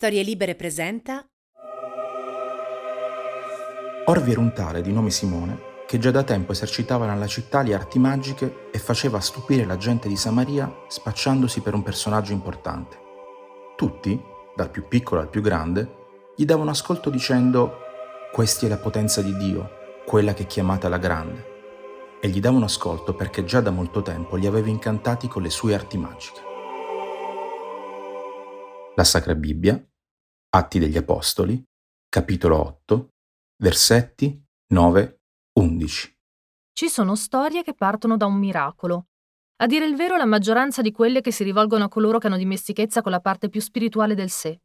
Storie Libere presenta Orvi era un tale di nome Simone che già da tempo esercitava nella città le arti magiche e faceva stupire la gente di Samaria spacciandosi per un personaggio importante. Tutti, dal più piccolo al più grande, gli davano ascolto dicendo «Questa è la potenza di Dio, quella che è chiamata la grande», e gli davano ascolto perché già da molto tempo li aveva incantati con le sue arti magiche. La Sacra Bibbia, Atti degli Apostoli, capitolo 8, versetti 9-11. Ci sono storie che partono da un miracolo. A dire il vero, la maggioranza di quelle che si rivolgono a coloro che hanno dimestichezza con la parte più spirituale del sé.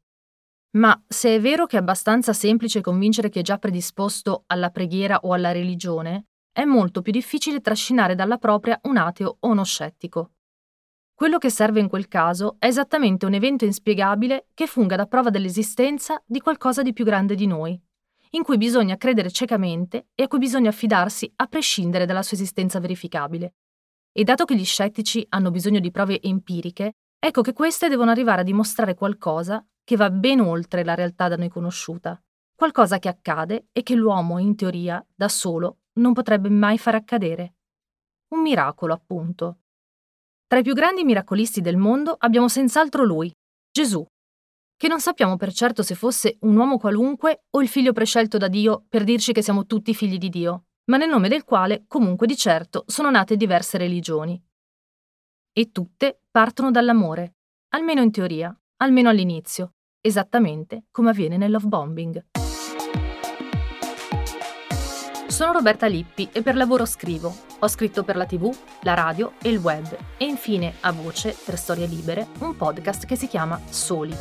Ma se è vero che è abbastanza semplice convincere chi è già predisposto alla preghiera o alla religione, è molto più difficile trascinare dalla propria un ateo o uno scettico. Quello che serve in quel caso è esattamente un evento inspiegabile che funga da prova dell'esistenza di qualcosa di più grande di noi, in cui bisogna credere ciecamente e a cui bisogna affidarsi a prescindere dalla sua esistenza verificabile. E dato che gli scettici hanno bisogno di prove empiriche, ecco che queste devono arrivare a dimostrare qualcosa che va ben oltre la realtà da noi conosciuta, qualcosa che accade e che l'uomo, in teoria, da solo, non potrebbe mai far accadere. Un miracolo, appunto. Tra i più grandi miracolisti del mondo abbiamo senz'altro lui, Gesù, che non sappiamo per certo se fosse un uomo qualunque o il figlio prescelto da Dio per dirci che siamo tutti figli di Dio, ma nel nome del quale, comunque di certo, sono nate diverse religioni. E tutte partono dall'amore, almeno in teoria, almeno all'inizio, esattamente come avviene nel Love Bombing. Sono Roberta Lippi e per lavoro scrivo. Ho scritto per la TV, la radio e il web e infine, a voce, per Storie Libere, un podcast che si chiama Soli.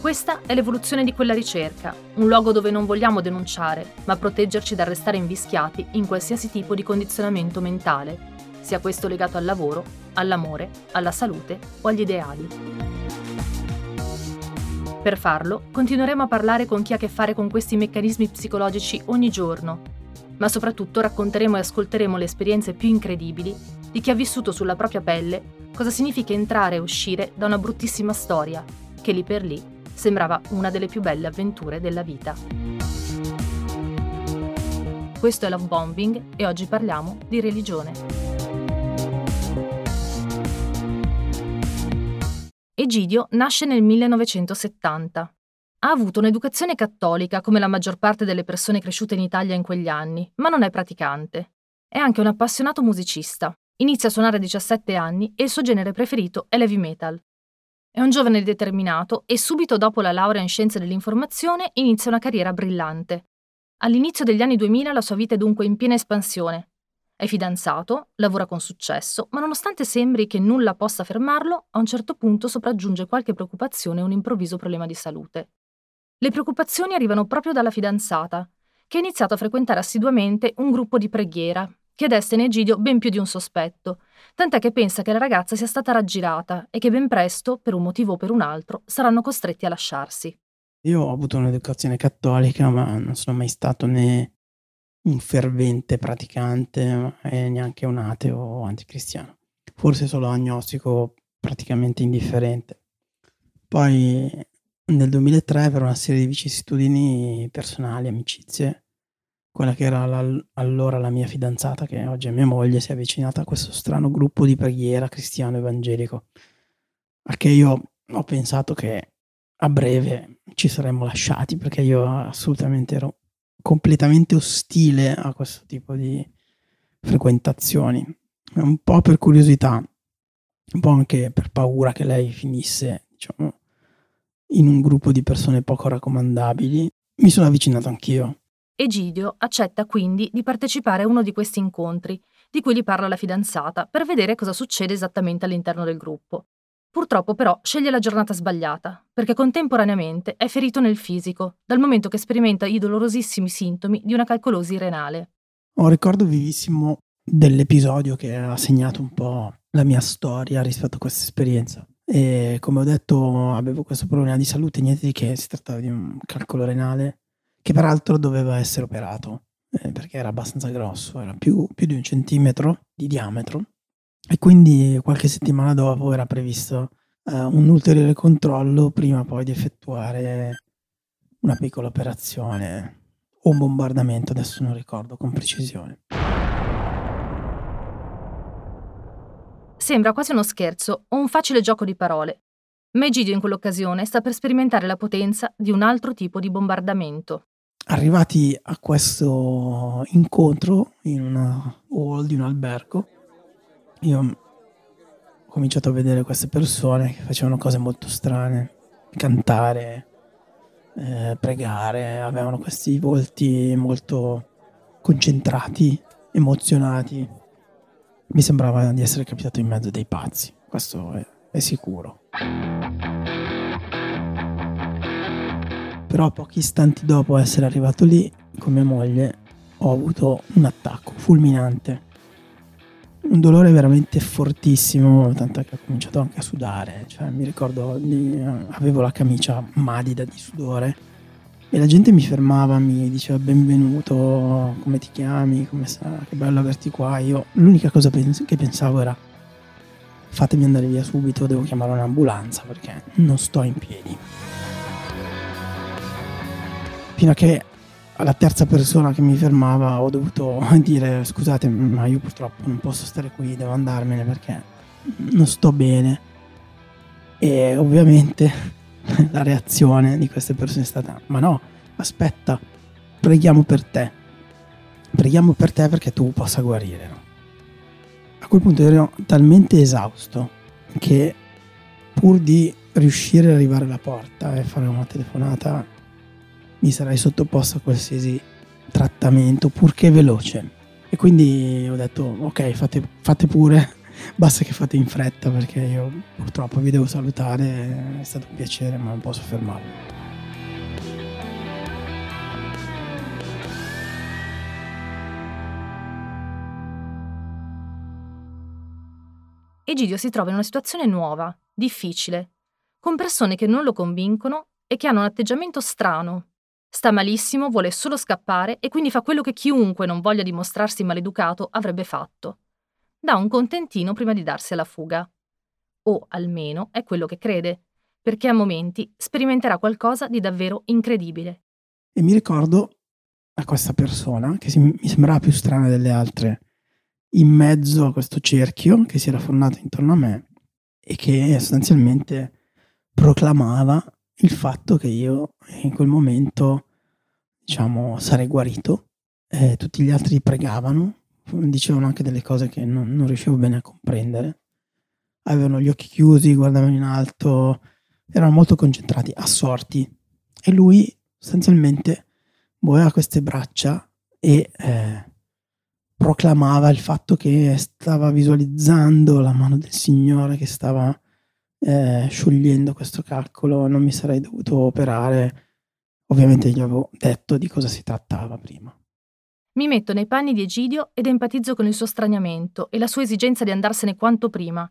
Questa è l'evoluzione di quella ricerca, un luogo dove non vogliamo denunciare, ma proteggerci dal restare invischiati in qualsiasi tipo di condizionamento mentale, sia questo legato al lavoro, all'amore, alla salute o agli ideali. Per farlo, continueremo a parlare con chi ha a che fare con questi meccanismi psicologici ogni giorno, ma soprattutto racconteremo e ascolteremo le esperienze più incredibili di chi ha vissuto sulla propria pelle cosa significa entrare e uscire da una bruttissima storia, che lì per lì sembrava una delle più belle avventure della vita. Questo è Love Bombing e oggi parliamo di religione. Egidio nasce nel 1970. Ha avuto un'educazione cattolica come la maggior parte delle persone cresciute in Italia in quegli anni, ma non è praticante. È anche un appassionato musicista. Inizia a suonare a 17 anni e il suo genere preferito è l'heavy metal. È un giovane determinato e subito dopo la laurea in scienze dell'informazione inizia una carriera brillante. All'inizio degli anni 2000 la sua vita è dunque in piena espansione. È fidanzato, lavora con successo, ma nonostante sembri che nulla possa fermarlo, a un certo punto sopraggiunge qualche preoccupazione e un improvviso problema di salute. Le preoccupazioni arrivano proprio dalla fidanzata, che ha iniziato a frequentare assiduamente un gruppo di preghiera, che desta in Egidio ben più di un sospetto, tant'è che pensa che la ragazza sia stata raggirata e che ben presto, per un motivo o per un altro, saranno costretti a lasciarsi. Io ho avuto un'educazione cattolica, ma non sono mai stato né un fervente praticante e neanche un ateo o anticristiano, forse solo agnostico, praticamente indifferente. Poi nel 2003, per una serie di vicissitudini personali, amicizie, quella che era allora la mia fidanzata, che oggi è mia moglie, si è avvicinata a questo strano gruppo di preghiera cristiano evangelico, a che io ho pensato che a breve ci saremmo lasciati, perché io assolutamente ero completamente ostile a questo tipo di frequentazioni, un po' per curiosità, un po' anche per paura che lei finisse, diciamo, in un gruppo di persone poco raccomandabili. Mi sono avvicinato anch'io. Egidio accetta quindi di partecipare a uno di questi incontri, di cui gli parla la fidanzata, per vedere cosa succede esattamente all'interno del gruppo. Purtroppo però sceglie la giornata sbagliata, perché contemporaneamente è ferito nel fisico, dal momento che sperimenta i dolorosissimi sintomi di una calcolosi renale. Ho un ricordo vivissimo dell'episodio che ha segnato un po' la mia storia rispetto a questa esperienza. E come ho detto, avevo questo problema di salute, niente di che, si trattava di un calcolo renale che peraltro doveva essere operato, perché era abbastanza grosso, era più di 1 centimetro di diametro. E quindi qualche settimana dopo era previsto un ulteriore controllo prima poi di effettuare una piccola operazione o un bombardamento, adesso non ricordo con precisione. Sembra quasi uno scherzo o un facile gioco di parole, ma Egidio in quell'occasione sta per sperimentare la potenza di un altro tipo di bombardamento. Arrivati a questo incontro in una hall di un albergo, io ho cominciato a vedere queste persone che facevano cose molto strane, cantare, pregare, avevano questi volti molto concentrati, emozionati. Mi sembrava di essere capitato in mezzo dei pazzi, questo è sicuro. Però pochi istanti dopo essere arrivato lì con mia moglie ho avuto un attacco fulminante, un dolore veramente fortissimo, tanto che ho cominciato anche a sudare, cioè mi ricordo avevo la camicia madida di sudore e la gente mi fermava, mi diceva benvenuto, come ti chiami, come sta, che bello averti qua. Io l'unica cosa che pensavo era fatemi andare via subito, devo chiamare un'ambulanza perché non sto in piedi. Fino a che alla terza persona che mi fermava ho dovuto dire scusate ma io purtroppo non posso stare qui, devo andarmene perché non sto bene. E ovviamente la reazione di queste persone è stata ma no, aspetta, preghiamo per te perché tu possa guarire. No? A quel punto ero talmente esausto che pur di riuscire ad arrivare alla porta e fare una telefonata mi sarei sottoposto a qualsiasi trattamento, purché veloce. E quindi ho detto, ok, fate pure, basta che fate in fretta, perché io purtroppo vi devo salutare, è stato un piacere, ma non posso fermarmi. Egidio si trova in una situazione nuova, difficile, con persone che non lo convincono e che hanno un atteggiamento strano. Sta malissimo, vuole solo scappare e quindi fa quello che chiunque non voglia dimostrarsi maleducato avrebbe fatto. Dà un contentino prima di darsi alla fuga. O almeno è quello che crede, perché a momenti sperimenterà qualcosa di davvero incredibile. E mi ricordo a questa persona, che mi sembrava più strana delle altre, in mezzo a questo cerchio che si era formato intorno a me e che sostanzialmente proclamava il fatto che io in quel momento, diciamo, sarei guarito, tutti gli altri pregavano, dicevano anche delle cose che non riuscivo bene a comprendere, avevano gli occhi chiusi, guardavano in alto, erano molto concentrati, assorti, e lui sostanzialmente muoveva queste braccia e proclamava il fatto che stava visualizzando la mano del Signore che stava sciogliendo questo calcolo, non mi sarei dovuto operare. Ovviamente gli avevo detto di cosa si trattava prima. Mi metto nei panni di Egidio ed empatizzo con il suo straniamento e la sua esigenza di andarsene quanto prima,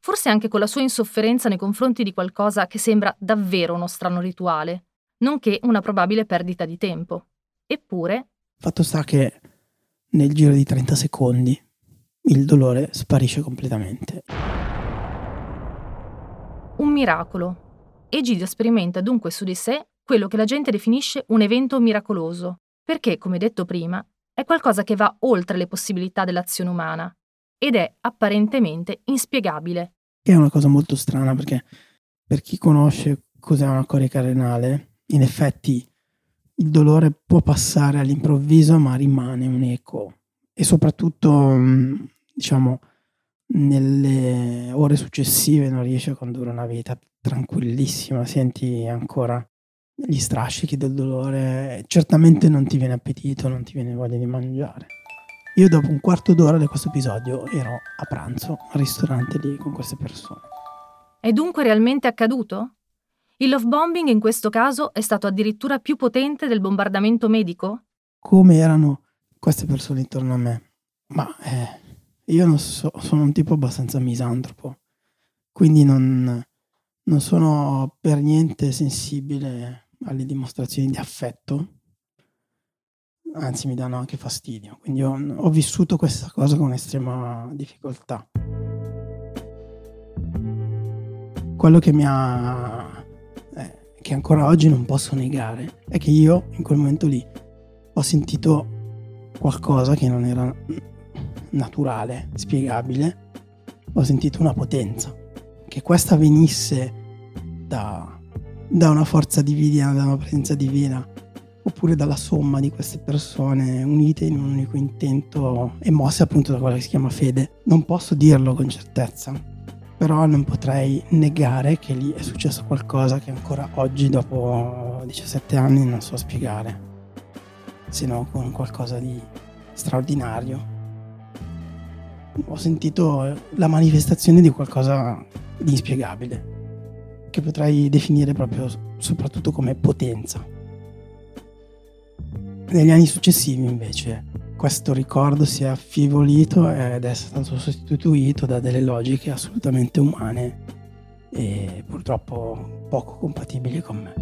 forse anche con la sua insofferenza nei confronti di qualcosa che sembra davvero uno strano rituale, nonché una probabile perdita di tempo. Eppure, fatto sta che nel giro di 30 secondi il dolore sparisce completamente. Un miracolo. Egidio sperimenta dunque su di sé quello che la gente definisce un evento miracoloso, perché, come detto prima, è qualcosa che va oltre le possibilità dell'azione umana ed è apparentemente inspiegabile. È una cosa molto strana perché per chi conosce cos'è una corica renale, in effetti il dolore può passare all'improvviso ma rimane un eco e soprattutto, diciamo, nelle ore successive non riesci a condurre una vita tranquillissima, senti ancora gli strascichi del dolore, certamente non ti viene appetito, non ti viene voglia di mangiare. Io dopo un quarto d'ora da questo episodio ero a pranzo al ristorante lì con queste persone. È dunque realmente accaduto? Il love bombing in questo caso è stato addirittura più potente del bombardamento medico? Come erano queste persone intorno a me? Ma io non so, sono un tipo abbastanza misantropo, quindi non sono per niente sensibile alle dimostrazioni di affetto, anzi mi danno anche fastidio, quindi ho vissuto questa cosa con estrema difficoltà. quello che mi ha che ancora oggi non posso negare è che io in quel momento lì ho sentito qualcosa che non era naturale, spiegabile. Ho sentito una potenza, che questa venisse da una forza divina, da una presenza divina, oppure dalla somma di queste persone unite in un unico intento e mosse appunto da quella che si chiama fede. Non posso dirlo con certezza, però non potrei negare che lì è successo qualcosa che ancora oggi, dopo 17 anni, non so spiegare, se no con qualcosa di straordinario. Ho sentito la manifestazione di qualcosa di inspiegabile, che potrei definire proprio soprattutto come potenza. Negli anni successivi invece questo ricordo si è affievolito ed è stato sostituito da delle logiche assolutamente umane e purtroppo poco compatibili con me.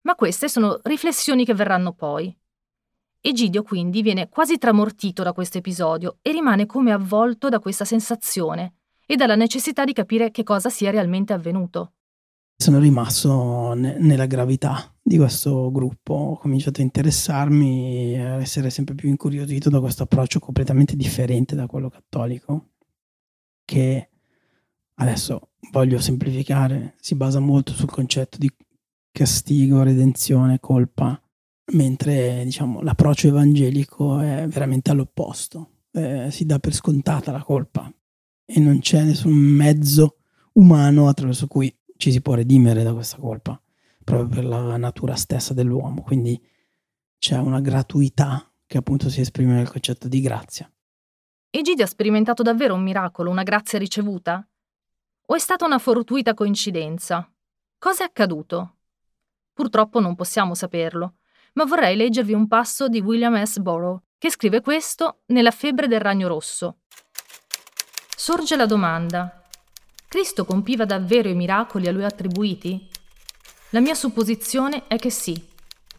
Ma queste sono riflessioni che verranno poi. Egidio quindi viene quasi tramortito da questo episodio e rimane come avvolto da questa sensazione e dalla necessità di capire che cosa sia realmente avvenuto. Sono rimasto nella gravità di questo gruppo, ho cominciato a interessarmi e a essere sempre più incuriosito da questo approccio completamente differente da quello cattolico, che adesso voglio semplificare, si basa molto sul concetto di castigo, redenzione, colpa, mentre diciamo l'approccio evangelico è veramente all'opposto, si dà per scontata la colpa e non c'è nessun mezzo umano attraverso cui ci si può redimere da questa colpa, proprio per la natura stessa dell'uomo. Quindi c'è una gratuità che appunto si esprime nel concetto di grazia. Egidio ha sperimentato davvero un miracolo, una grazia ricevuta? O è stata una fortuita coincidenza? Cosa è accaduto? Purtroppo non possiamo saperlo, ma vorrei leggervi un passo di William S. Burroughs, che scrive questo nella Febbre del Ragno Rosso. Sorge la domanda: Cristo compiva davvero i miracoli a lui attribuiti? La mia supposizione è che sì,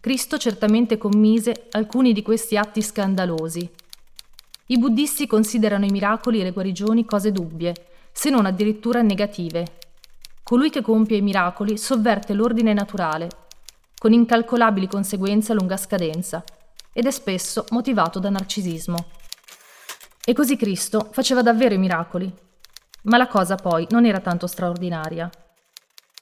Cristo certamente commise alcuni di questi atti scandalosi. I buddisti considerano i miracoli e le guarigioni cose dubbie, se non addirittura negative. Colui che compie i miracoli sovverte l'ordine naturale, con incalcolabili conseguenze a lunga scadenza, ed è spesso motivato da narcisismo. E così Cristo faceva davvero i miracoli, ma la cosa poi non era tanto straordinaria.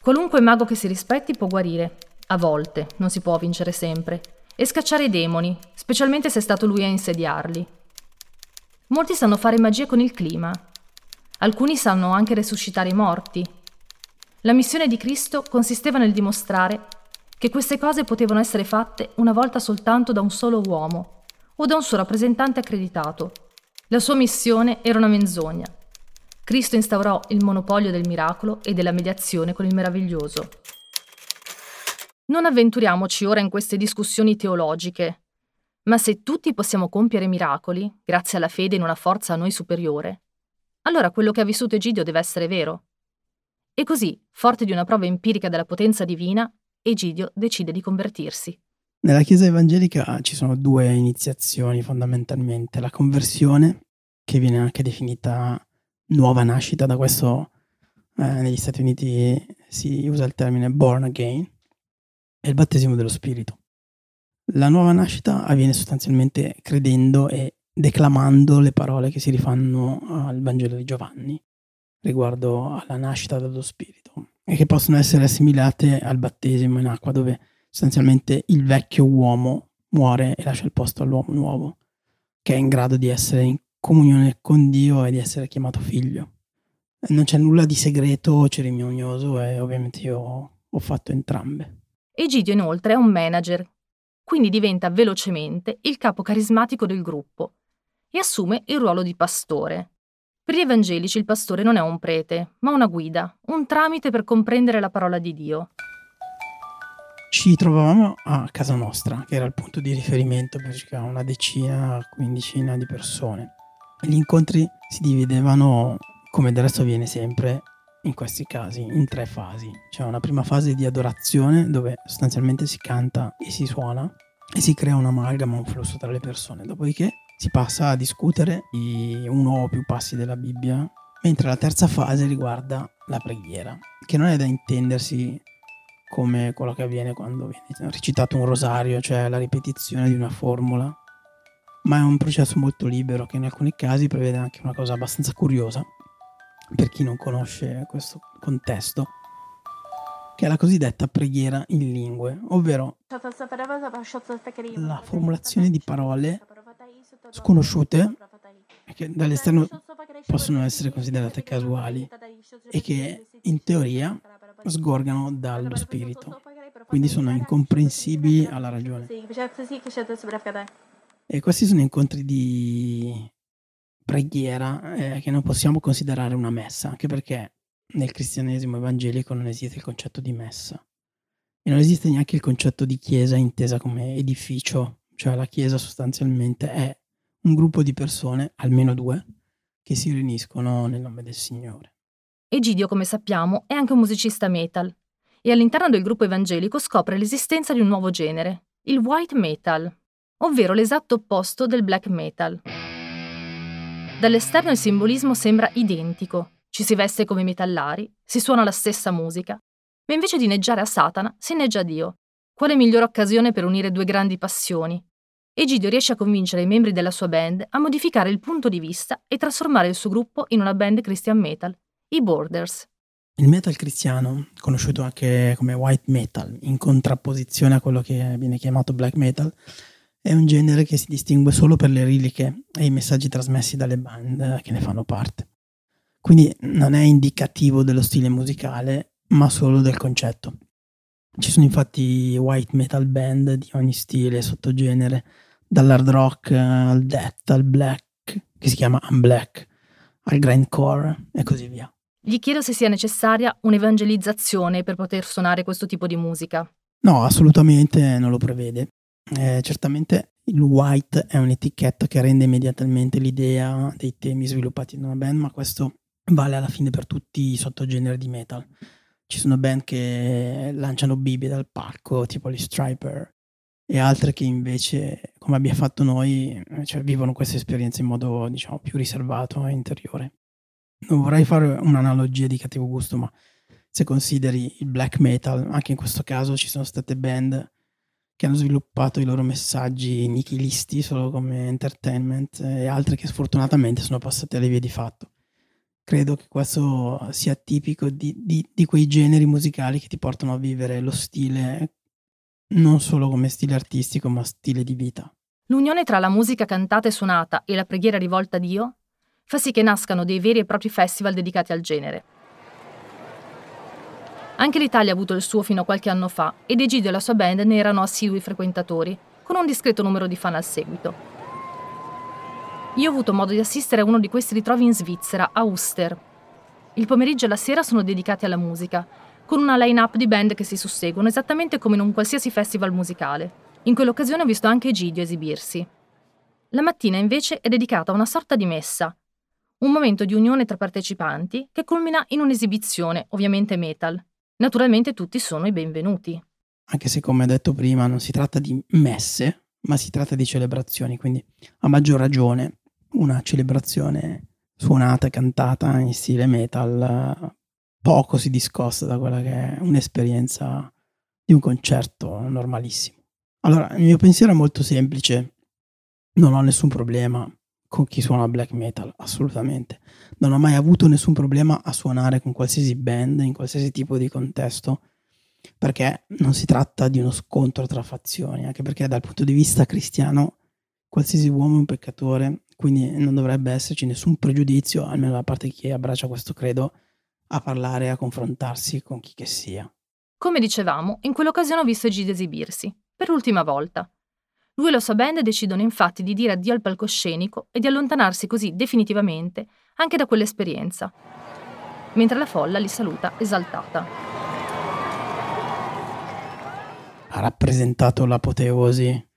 Qualunque mago che si rispetti può guarire, a volte, non si può vincere sempre, e scacciare i demoni, specialmente se è stato lui a insediarli. Molti sanno fare magia con il clima, alcuni sanno anche resuscitare i morti. La missione di Cristo consisteva nel dimostrare che queste cose potevano essere fatte una volta soltanto da un solo uomo o da un suo rappresentante accreditato. La sua missione era una menzogna. Cristo instaurò il monopolio del miracolo e della mediazione con il meraviglioso. Non avventuriamoci ora in queste discussioni teologiche, ma se tutti possiamo compiere miracoli, grazie alla fede in una forza a noi superiore, allora quello che ha vissuto Egidio deve essere vero. E così, forte di una prova empirica della potenza divina, Egidio decide di convertirsi. Nella Chiesa evangelica ci sono due iniziazioni fondamentalmente: la conversione, che viene anche definita nuova nascita, da questo negli Stati Uniti si usa il termine born again, e il battesimo dello spirito. La nuova nascita avviene sostanzialmente credendo e declamando le parole che si rifanno al Vangelo di Giovanni riguardo alla nascita dallo spirito, e che possono essere assimilate al battesimo in acqua, dove sostanzialmente il vecchio uomo muore e lascia il posto all'uomo nuovo, che è in grado di essere in comunione con Dio e di essere chiamato figlio. Non c'è nulla di segreto o cerimonioso, e ovviamente io ho fatto entrambe. Egidio inoltre è un manager, quindi diventa velocemente il capo carismatico del gruppo e assume il ruolo di pastore. Per gli evangelici il pastore non è un prete, ma una guida, un tramite per comprendere la parola di Dio. Ci trovavamo a casa nostra, che era il punto di riferimento per circa una decina, quindicina di persone. Gli incontri si dividevano, come del resto avviene sempre in questi casi, in tre fasi. C'è una prima fase di adorazione, dove sostanzialmente si canta e si suona e si crea un'amalgama, un flusso tra le persone. Dopodiché si passa a discutere di uno o più passi della Bibbia, mentre la terza fase riguarda la preghiera, che non è da intendersi come quello che avviene quando viene recitato un rosario, cioè la ripetizione di una formula, ma è un processo molto libero che in alcuni casi prevede anche una cosa abbastanza curiosa per chi non conosce questo contesto, che è la cosiddetta preghiera in lingue, ovvero la formulazione di parole sconosciute che dall'esterno possono essere considerate casuali e che in teoria sgorgano dallo spirito, quindi sono incomprensibili alla ragione. E questi sono incontri di preghiera che non possiamo considerare una messa, anche perché nel cristianesimo evangelico non esiste il concetto di messa e non esiste neanche il concetto di chiesa intesa come edificio, cioè la chiesa sostanzialmente è un gruppo di persone, almeno due, che si riuniscono nel nome del Signore. Egidio, come sappiamo, è anche un musicista metal e all'interno del gruppo evangelico scopre l'esistenza di un nuovo genere, il white metal, ovvero l'esatto opposto del black metal. Dall'esterno il simbolismo sembra identico, ci si veste come metallari, si suona la stessa musica, ma invece di inneggiare a Satana si inneggia a Dio. Quale migliore occasione per unire due grandi passioni? Egidio riesce a convincere i membri della sua band a modificare il punto di vista e trasformare il suo gruppo in una band Christian metal, i Borders. Il metal cristiano, conosciuto anche come white metal, in contrapposizione a quello che viene chiamato black metal, è un genere che si distingue solo per le liriche e i messaggi trasmessi dalle band che ne fanno parte. Quindi non è indicativo dello stile musicale, ma solo del concetto. Ci sono infatti white metal band di ogni stile e sottogenere, dall'hard rock al death, al black, che si chiama unblack, al grindcore e così via. Gli chiedo se sia necessaria un'evangelizzazione per poter suonare questo tipo di musica. No, assolutamente non lo prevede. Certamente il white è un'etichetta che rende immediatamente l'idea dei temi sviluppati in una band, ma questo vale alla fine per tutti i sottogeneri di metal. Ci sono band che lanciano Bibbie dal palco, tipo gli Stryper, e altre che invece, come abbiamo fatto noi, cioè vivono questa esperienza in modo, diciamo, più riservato e interiore. Non vorrei fare un'analogia di cattivo gusto, ma se consideri il black metal, anche in questo caso ci sono state band che hanno sviluppato i loro messaggi nichilisti solo come entertainment e altre che sfortunatamente sono passate alle vie di fatto. Credo che questo sia tipico di quei generi musicali che ti portano a vivere lo stile non solo come stile artistico, ma stile di vita. L'unione tra la musica cantata e suonata e la preghiera rivolta a Dio fa sì che nascano dei veri e propri festival dedicati al genere. Anche l'Italia ha avuto il suo fino a qualche anno fa ed Egidio e la sua band ne erano assidui frequentatori, con un discreto numero di fan al seguito. Io ho avuto modo di assistere a uno di questi ritrovi in Svizzera, a Uster. Il pomeriggio e la sera sono dedicati alla musica, con una line-up di band che si susseguono esattamente come in un qualsiasi festival musicale. In quell'occasione ho visto anche Egidio esibirsi. La mattina invece è dedicata a una sorta di messa, un momento di unione tra partecipanti che culmina in un'esibizione, ovviamente metal. Naturalmente tutti sono i benvenuti. Anche se, come detto prima, non si tratta di messe, ma si tratta di celebrazioni, quindi a maggior ragione una celebrazione suonata e cantata in stile metal poco si discosta da quella che è un'esperienza di un concerto normalissimo. Allora, il mio pensiero è molto semplice. Non ho nessun problema con chi suona black metal, assolutamente. Non ho mai avuto nessun problema a suonare con qualsiasi band, in qualsiasi tipo di contesto, perché non si tratta di uno scontro tra fazioni, anche perché dal punto di vista cristiano qualsiasi uomo è un peccatore, quindi non dovrebbe esserci nessun pregiudizio, almeno da parte di chi abbraccia questo credo, a parlare, a confrontarsi con chi che sia. Come dicevamo, in quell'occasione ho visto Egidio esibirsi, per l'ultima volta. Lui e la sua band decidono infatti di dire addio al palcoscenico e di allontanarsi così definitivamente anche da quell'esperienza, mentre la folla li saluta esaltata. Ha rappresentato l'apoteosi,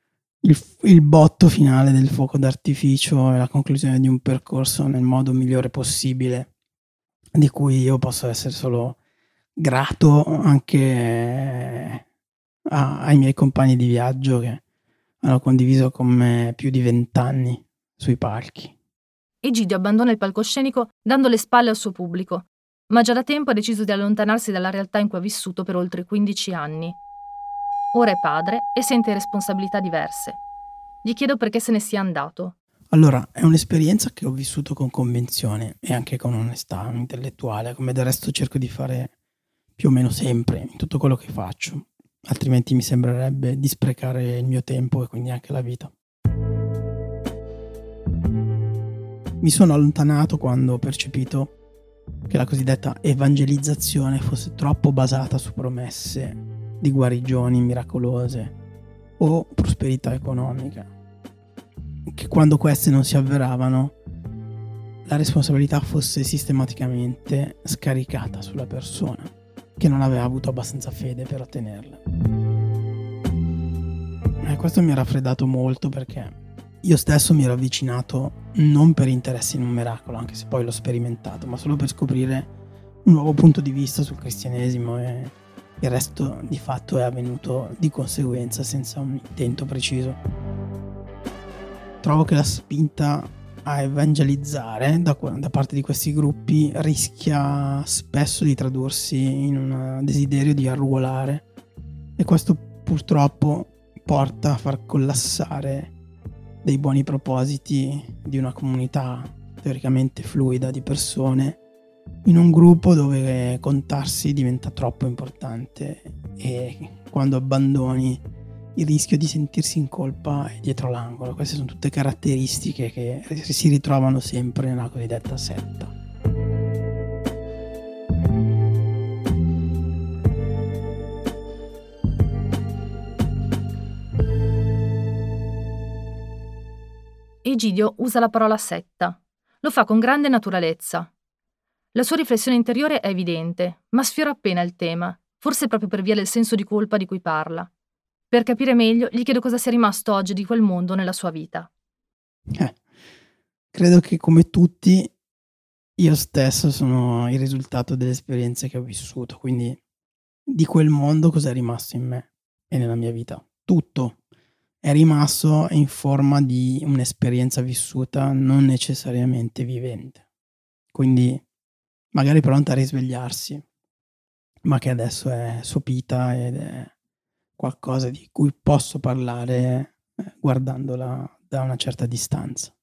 il botto finale del fuoco d'artificio e la conclusione di un percorso nel modo migliore possibile, di cui io posso essere solo grato anche ai miei compagni di viaggio che hanno condiviso con me più di 20 anni sui palchi. Egidio abbandona il palcoscenico dando le spalle al suo pubblico, ma già da tempo ha deciso di allontanarsi dalla realtà in cui ha vissuto per oltre 15 anni. Ora è padre e sente responsabilità diverse. Gli chiedo perché se ne sia andato. Allora, è un'esperienza che ho vissuto con convinzione e anche con onestà intellettuale, come del resto cerco di fare più o meno sempre in tutto quello che faccio, altrimenti mi sembrerebbe di sprecare il mio tempo e quindi anche la vita. Mi sono allontanato quando ho percepito che la cosiddetta evangelizzazione fosse troppo basata su promesse di guarigioni miracolose o prosperità economica, che quando queste non si avveravano la responsabilità fosse sistematicamente scaricata sulla persona che non aveva avuto abbastanza fede per ottenerla. E questo mi ha raffreddato molto, perché io stesso mi ero avvicinato non per interesse in un miracolo, anche se poi l'ho sperimentato, ma solo per scoprire un nuovo punto di vista sul cristianesimo, e il resto di fatto è avvenuto di conseguenza senza un intento preciso. Trovo che la spinta a evangelizzare da parte di questi gruppi rischia spesso di tradursi in un desiderio di arruolare, e questo purtroppo porta a far collassare dei buoni propositi di una comunità teoricamente fluida di persone in un gruppo dove contarsi diventa troppo importante, e quando abbandoni il rischio di sentirsi in colpa è dietro l'angolo. Queste sono tutte caratteristiche che si ritrovano sempre nella cosiddetta setta. Egidio usa la parola setta. Lo fa con grande naturalezza. La sua riflessione interiore è evidente, ma sfiora appena il tema, forse proprio per via del senso di colpa di cui parla. Per capire meglio, gli chiedo cosa sia rimasto oggi di quel mondo nella sua vita. Credo che, come tutti, io stesso sono il risultato delle esperienze che ho vissuto, quindi di quel mondo cosa è rimasto in me e nella mia vita? Tutto. È rimasto in forma di un'esperienza vissuta, non necessariamente vivente. Quindi magari pronta a risvegliarsi, ma che adesso è sopita ed è qualcosa di cui posso parlare guardandola da una certa distanza.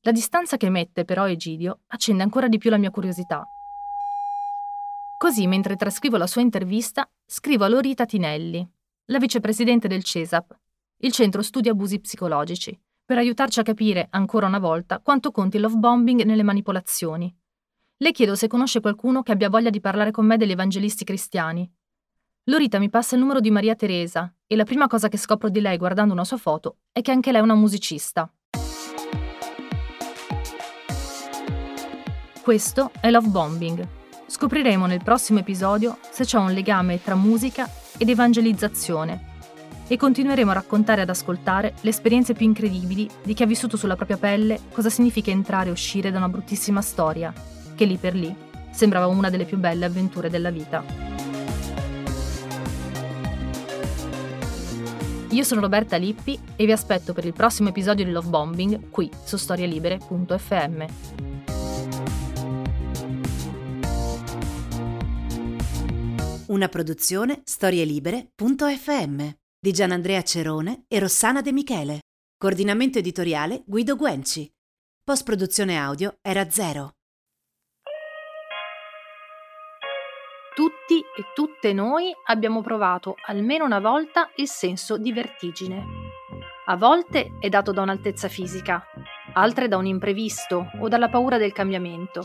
La distanza che mette però Egidio accende ancora di più la mia curiosità. Così, mentre trascrivo la sua intervista, scrivo a Lorita Tinelli, la vicepresidente del CESAP, il Centro Studi Abusi Psicologici, per aiutarci a capire, ancora una volta, quanto conti il love bombing nelle manipolazioni. Le chiedo se conosce qualcuno che abbia voglia di parlare con me degli evangelisti cristiani. Lorita mi passa il numero di Maria Teresa, e la prima cosa che scopro di lei guardando una sua foto è che anche lei è una musicista. Questo è Love Bombing. Scopriremo nel prossimo episodio se c'è un legame tra musica ed evangelizzazione, e continueremo a raccontare e ad ascoltare le esperienze più incredibili di chi ha vissuto sulla propria pelle cosa significa entrare e uscire da una bruttissima storia, che lì per lì sembrava una delle più belle avventure della vita. Io sono Roberta Lippi e vi aspetto per il prossimo episodio di Love Bombing qui su storielibere.fm. Una produzione storielibere.fm di Gianandrea Cerone e Rossana De Michele. Coordinamento editoriale Guido Guenci. Post-produzione audio Era Zero. Tutti e tutte noi abbiamo provato almeno una volta il senso di vertigine. A volte è dato da un'altezza fisica, altre da un imprevisto o dalla paura del cambiamento.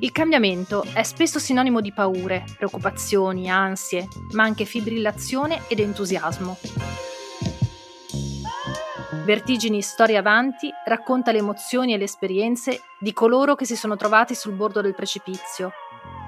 Il cambiamento è spesso sinonimo di paure, preoccupazioni, ansie, ma anche fibrillazione ed entusiasmo. Vertigini Storie Avanti racconta le emozioni e le esperienze di coloro che si sono trovati sul bordo del precipizio,